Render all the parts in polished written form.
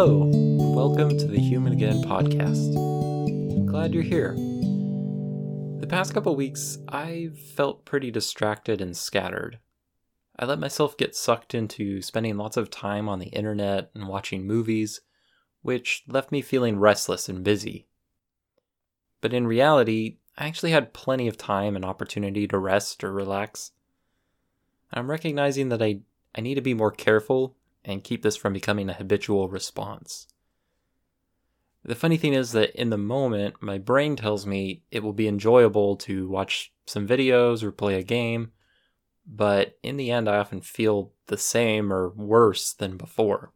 Hello, welcome to the Human Again podcast. I'm glad you're here. The past couple weeks, I've felt pretty distracted and scattered. I let myself get sucked into spending lots of time on the internet and watching movies, which left me feeling restless and busy. But in reality, I actually had plenty of time and opportunity to rest or relax. I'm recognizing that I need to be more careful and keep this from becoming a habitual response. The funny thing is that in the moment, my brain tells me it will be enjoyable to watch some videos or play a game, but in the end I often feel the same or worse than before.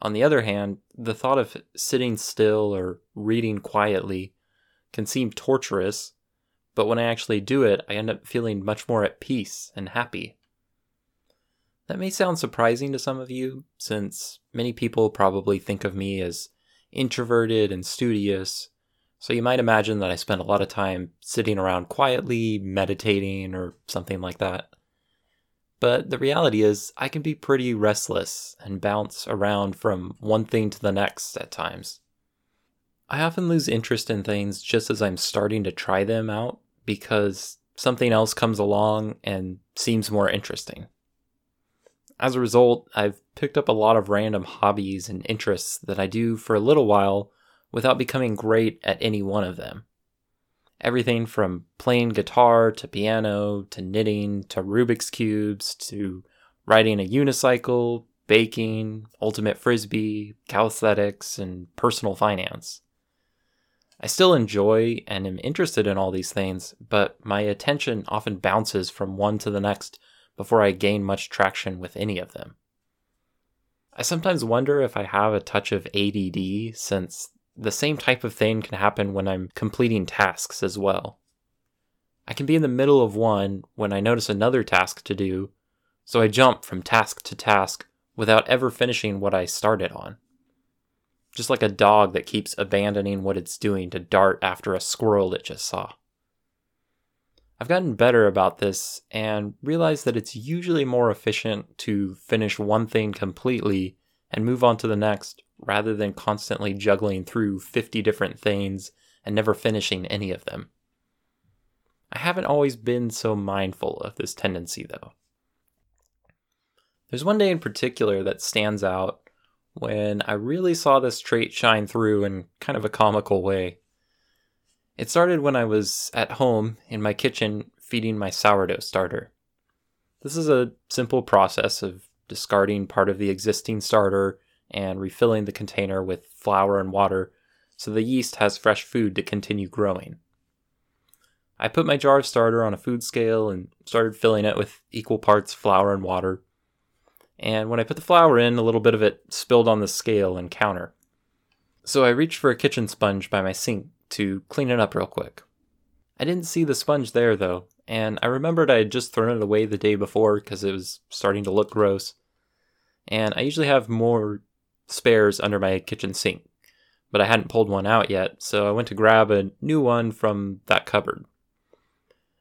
On the other hand, the thought of sitting still or reading quietly can seem torturous, but when I actually do it, I end up feeling much more at peace and happy. That may sound surprising to some of you, since many people probably think of me as introverted and studious, so you might imagine that I spend a lot of time sitting around quietly, meditating, or something like that. But the reality is, I can be pretty restless and bounce around from one thing to the next at times. I often lose interest in things just as I'm starting to try them out, because something else comes along and seems more interesting. As a result, I've picked up a lot of random hobbies and interests that I do for a little while without becoming great at any one of them. Everything from playing guitar to piano to knitting to Rubik's Cubes to riding a unicycle, baking, ultimate frisbee, calisthenics, and personal finance. I still enjoy and am interested in all these things, but my attention often bounces from one to the next before I gain much traction with any of them. I sometimes wonder if I have a touch of ADD, since the same type of thing can happen when I'm completing tasks as well. I can be in the middle of one when I notice another task to do, so I jump from task to task without ever finishing what I started on. Just like a dog that keeps abandoning what it's doing to dart after a squirrel it just saw. I've gotten better about this and realized that it's usually more efficient to finish one thing completely and move on to the next rather than constantly juggling through 50 different things and never finishing any of them. I haven't always been so mindful of this tendency though. There's one day in particular that stands out when I really saw this trait shine through in kind of a comical way. It started when I was at home in my kitchen feeding my sourdough starter. This is a simple process of discarding part of the existing starter and refilling the container with flour and water so the yeast has fresh food to continue growing. I put my jar of starter on a food scale and started filling it with equal parts flour and water. And when I put the flour in, a little bit of it spilled on the scale and counter. So I reached for a kitchen sponge by my sink to clean it up real quick. I didn't see the sponge there though, and I remembered I had just thrown it away the day before because it was starting to look gross, and I usually have more spares under my kitchen sink, but I hadn't pulled one out yet, so I went to grab a new one from that cupboard.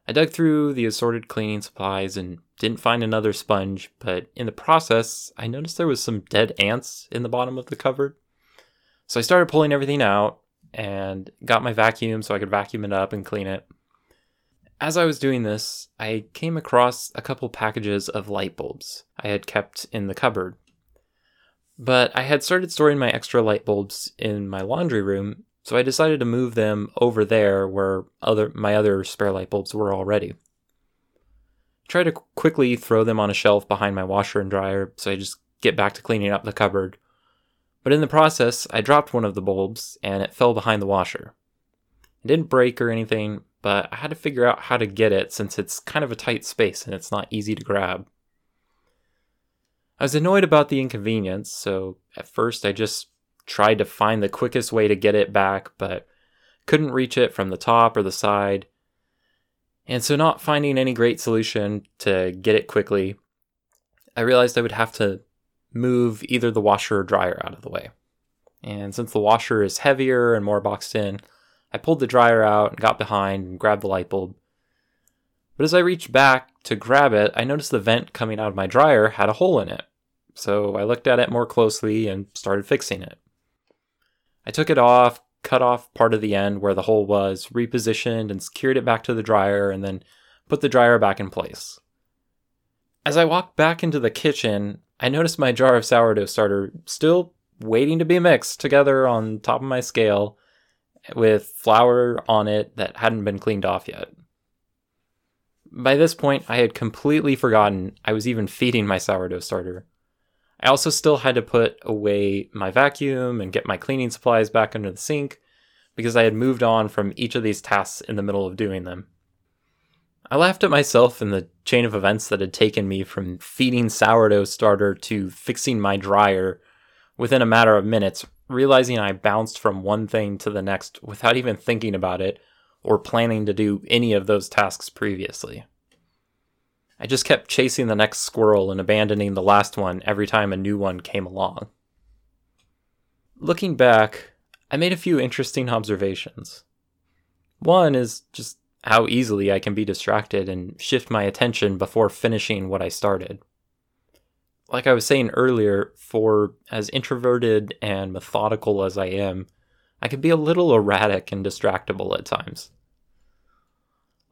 I dug through the assorted cleaning supplies and didn't find another sponge, but in the process, I noticed there was some dead ants in the bottom of the cupboard. So I started pulling everything out, and got my vacuum so I could vacuum it up and clean it. As I was doing this, I came across a couple packages of light bulbs I had kept in the cupboard. But I had started storing my extra light bulbs in my laundry room, so I decided to move them over there where my other spare light bulbs were already. I tried to quickly throw them on a shelf behind my washer and dryer, so I just get back to cleaning up the cupboard. But in the process, I dropped one of the bulbs, and it fell behind the washer. It didn't break or anything, but I had to figure out how to get it since it's kind of a tight space and it's not easy to grab. I was annoyed about the inconvenience, so at first I just tried to find the quickest way to get it back, but couldn't reach it from the top or the side. And so not finding any great solution to get it quickly, I realized I would have to move either the washer or dryer out of the way. And since the washer is heavier and more boxed in, I pulled the dryer out and got behind and grabbed the light bulb. But as I reached back to grab it, I noticed the vent coming out of my dryer had a hole in it. so I looked at it more closely and started fixing it. I took it off, cut off part of the end where the hole was, repositioned and secured it back to the dryer, and then put the dryer back in place. As I walked back into the kitchen, I noticed my jar of sourdough starter still waiting to be mixed together on top of my scale with flour on it that hadn't been cleaned off yet. By this point, I had completely forgotten I was even feeding my sourdough starter. I also still had to put away my vacuum and get my cleaning supplies back under the sink because I had moved on from each of these tasks in the middle of doing them. I laughed at myself and the chain of events that had taken me from feeding sourdough starter to fixing my dryer within a matter of minutes, realizing I bounced from one thing to the next without even thinking about it or planning to do any of those tasks previously. I just kept chasing the next squirrel and abandoning the last one every time a new one came along. Looking back, I made a few interesting observations. One is just how easily I can be distracted and shift my attention before finishing what I started. Like I was saying earlier, for as introverted and methodical as I am, I could be a little erratic and distractible at times.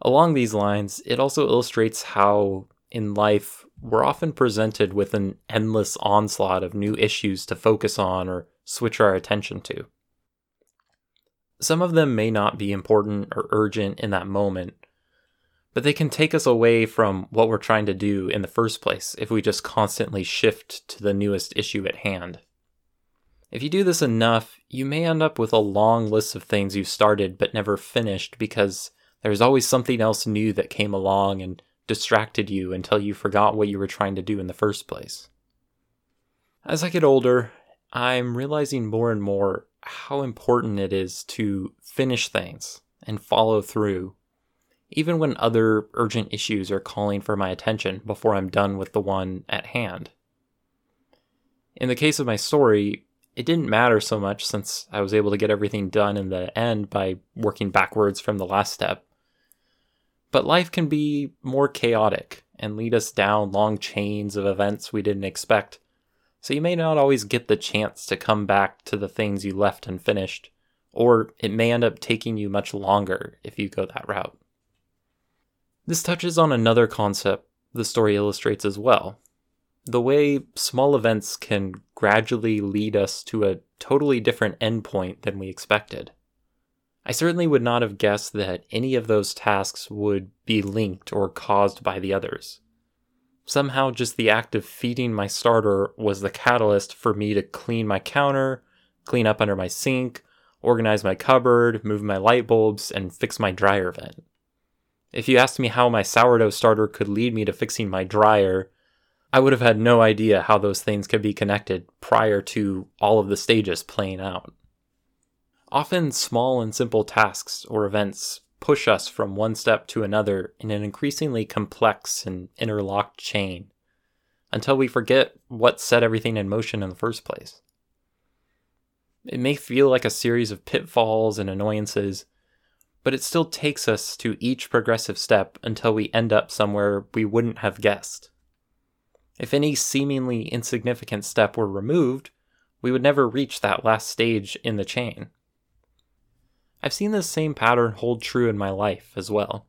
Along these lines, it also illustrates how, in life, we're often presented with an endless onslaught of new issues to focus on or switch our attention to. Some of them may not be important or urgent in that moment, but they can take us away from what we're trying to do in the first place if we just constantly shift to the newest issue at hand. If you do this enough, you may end up with a long list of things you started but never finished because there's always something else new that came along and distracted you until you forgot what you were trying to do in the first place. As I get older, I'm realizing more and more how important it is to finish things and follow through, even when other urgent issues are calling for my attention before I'm done with the one at hand. In the case of my story, it didn't matter so much since I was able to get everything done in the end by working backwards from the last step. But life can be more chaotic and lead us down long chains of events we didn't expect, so you may not always get the chance to come back to the things you left unfinished, or it may end up taking you much longer if you go that route. This touches on another concept the story illustrates as well, the way small events can gradually lead us to a totally different endpoint than we expected. I certainly would not have guessed that any of those tasks would be linked or caused by the others. Somehow just the act of feeding my starter was the catalyst for me to clean my counter, clean up under my sink, organize my cupboard, move my light bulbs, and fix my dryer vent. If you asked me how my sourdough starter could lead me to fixing my dryer, I would have had no idea how those things could be connected prior to all of the stages playing out. Often small and simple tasks or events push us from one step to another in an increasingly complex and interlocked chain, until we forget what set everything in motion in the first place. It may feel like a series of pitfalls and annoyances, but it still takes us to each progressive step until we end up somewhere we wouldn't have guessed. If any seemingly insignificant step were removed, we would never reach that last stage in the chain. I've seen this same pattern hold true in my life as well.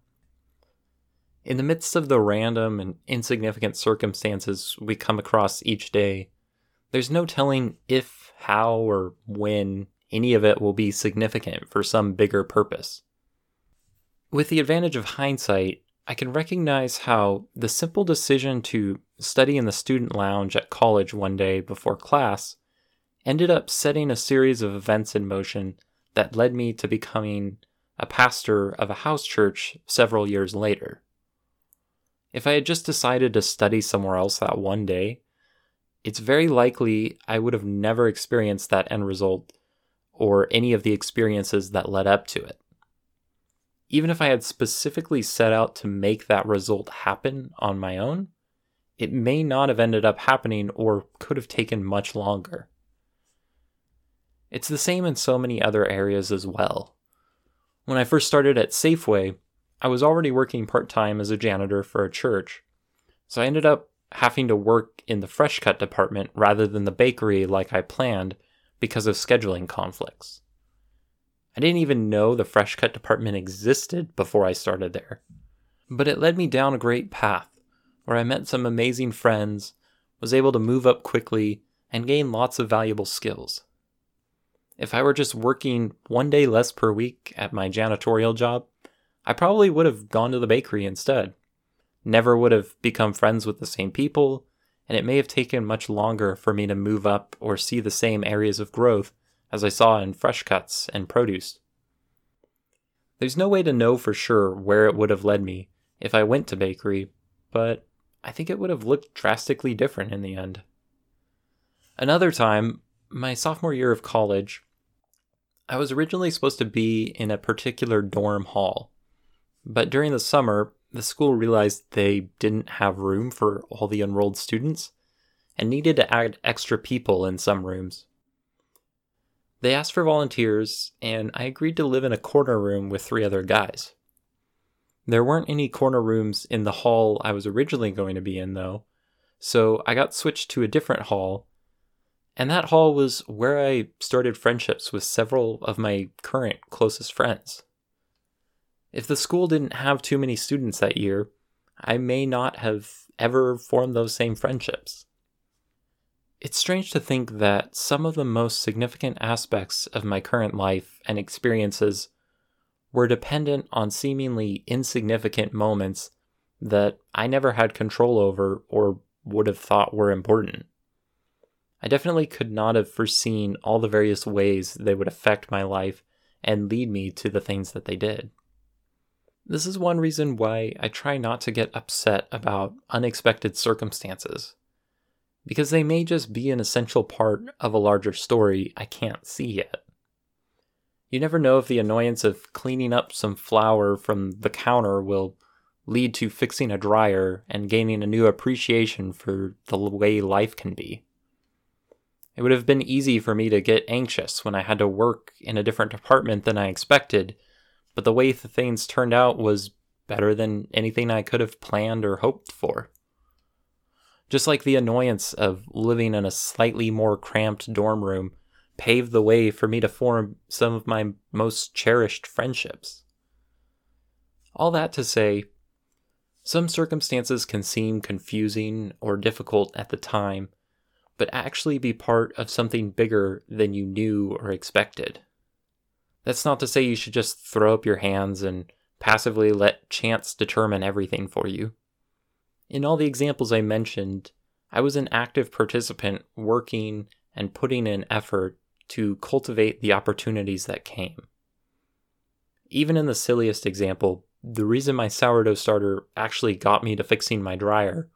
In the midst of the random and insignificant circumstances we come across each day, there's no telling if, how, or when any of it will be significant for some bigger purpose. With the advantage of hindsight, I can recognize how the simple decision to study in the student lounge at college one day before class ended up setting a series of events in motion that led me to becoming a pastor of a house church several years later. If I had just decided to study somewhere else that one day, it's very likely I would have never experienced that end result or any of the experiences that led up to it. Even if I had specifically set out to make that result happen on my own, it may not have ended up happening or could have taken much longer. It's the same in so many other areas as well. When I first started at Safeway, I was already working part-time as a janitor for a church, so I ended up having to work in the fresh cut department rather than the bakery like I planned because of scheduling conflicts. I didn't even know the fresh cut department existed before I started there. But it led me down a great path, where I met some amazing friends, was able to move up quickly, and gain lots of valuable skills. If I were just working one day less per week at my janitorial job, I probably would have gone to the bakery instead. Never would have become friends with the same people, and it may have taken much longer for me to move up or see the same areas of growth as I saw in fresh cuts and produce. There's no way to know for sure where it would have led me if I went to bakery, but I think it would have looked drastically different in the end. Another time, my sophomore year of college, I was originally supposed to be in a particular dorm hall, but during the summer, the school realized they didn't have room for all the enrolled students and needed to add extra people in some rooms. They asked for volunteers, and I agreed to live in a corner room with 3 other guys. There weren't any corner rooms in the hall I was originally going to be in, though, so I got switched to a different hall, and that hall was where I started friendships with several of my current closest friends. If the school didn't have too many students that year, I may not have ever formed those same friendships. It's strange to think that some of the most significant aspects of my current life and experiences were dependent on seemingly insignificant moments that I never had control over or would have thought were important. I definitely could not have foreseen all the various ways they would affect my life and lead me to the things that they did. This is one reason why I try not to get upset about unexpected circumstances, because they may just be an essential part of a larger story I can't see yet. You never know if the annoyance of cleaning up some flour from the counter will lead to fixing a dryer and gaining a new appreciation for the way life can be. It would have been easy for me to get anxious when I had to work in a different department than I expected, but the way things turned out was better than anything I could have planned or hoped for. Just like the annoyance of living in a slightly more cramped dorm room paved the way for me to form some of my most cherished friendships. All that to say, some circumstances can seem confusing or difficult at the time, but actually be part of something bigger than you knew or expected. That's not to say you should just throw up your hands and passively let chance determine everything for you. In all the examples I mentioned, I was an active participant working and putting in effort to cultivate the opportunities that came. Even in the silliest example, the reason my sourdough starter actually got me to fixing my dryer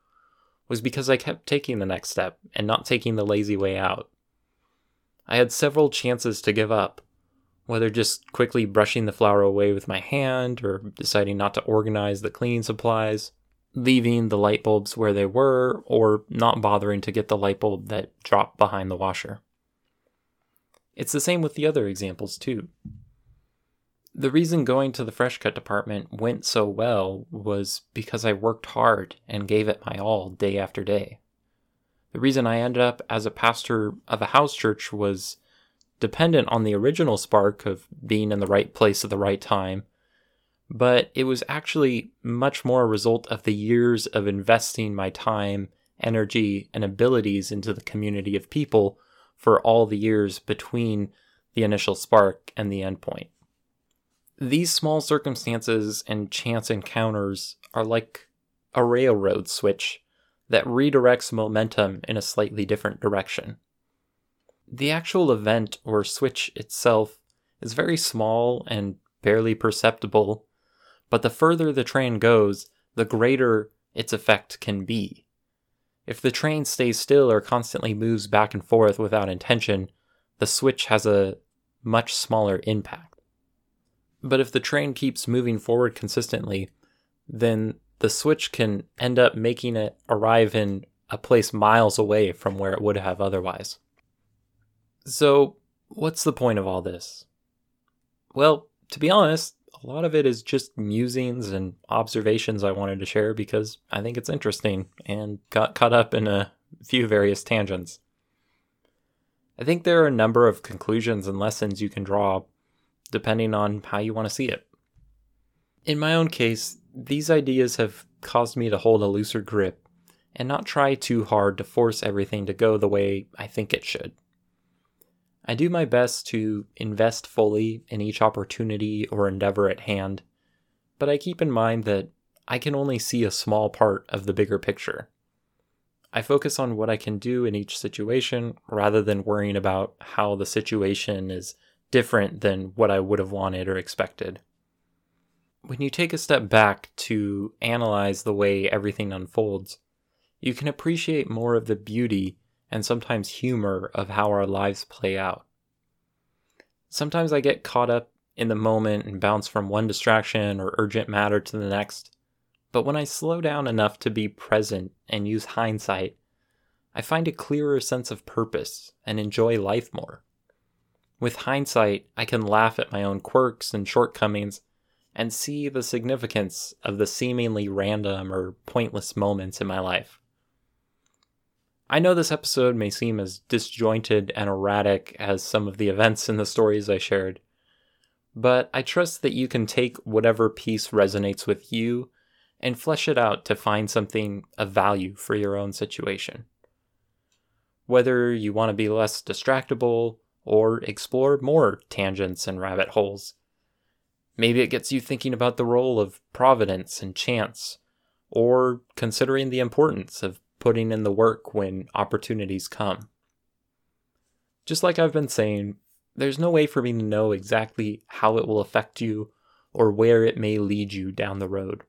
was because I kept taking the next step and not taking the lazy way out. I had several chances to give up, whether just quickly brushing the flour away with my hand or deciding not to organize the cleaning supplies, leaving the light bulbs where they were, or not bothering to get the light bulb that dropped behind the washer. It's the same with the other examples too. The reason going to the fresh cut department went so well was because I worked hard and gave it my all day after day. The reason I ended up as a pastor of a house church was dependent on the original spark of being in the right place at the right time, but it was actually much more a result of the years of investing my time, energy, and abilities into the community of people for all the years between the initial spark and the endpoint. These small circumstances and chance encounters are like a railroad switch that redirects momentum in a slightly different direction. The actual event or switch itself is very small and barely perceptible, but the further the train goes, the greater its effect can be. If the train stays still or constantly moves back and forth without intention, the switch has a much smaller impact. But if the train keeps moving forward consistently, then the switch can end up making it arrive in a place miles away from where it would have otherwise. So, what's the point of all this? Well, to be honest, a lot of it is just musings and observations I wanted to share because I think it's interesting and got caught up in a few various tangents. I think there are a number of conclusions and lessons you can draw depending on how you want to see it. In my own case, these ideas have caused me to hold a looser grip and not try too hard to force everything to go the way I think it should. I do my best to invest fully in each opportunity or endeavor at hand, but I keep in mind that I can only see a small part of the bigger picture. I focus on what I can do in each situation rather than worrying about how the situation is different than what I would have wanted or expected. When you take a step back to analyze the way everything unfolds, you can appreciate more of the beauty and sometimes humor of how our lives play out. Sometimes I get caught up in the moment and bounce from one distraction or urgent matter to the next, but when I slow down enough to be present and use hindsight, I find a clearer sense of purpose and enjoy life more. With hindsight, I can laugh at my own quirks and shortcomings and see the significance of the seemingly random or pointless moments in my life. I know this episode may seem as disjointed and erratic as some of the events and the stories I shared, but I trust that you can take whatever piece resonates with you and flesh it out to find something of value for your own situation. Whether you want to be less distractible or explore more tangents and rabbit holes, maybe it gets you thinking about the role of providence and chance, or considering the importance of putting in the work when opportunities come. Just like I've been saying, there's no way for me to know exactly how it will affect you or where it may lead you down the road.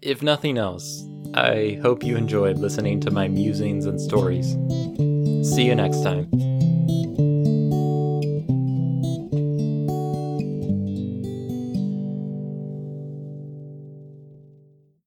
If nothing else, I hope you enjoyed listening to my musings and stories. See you next time.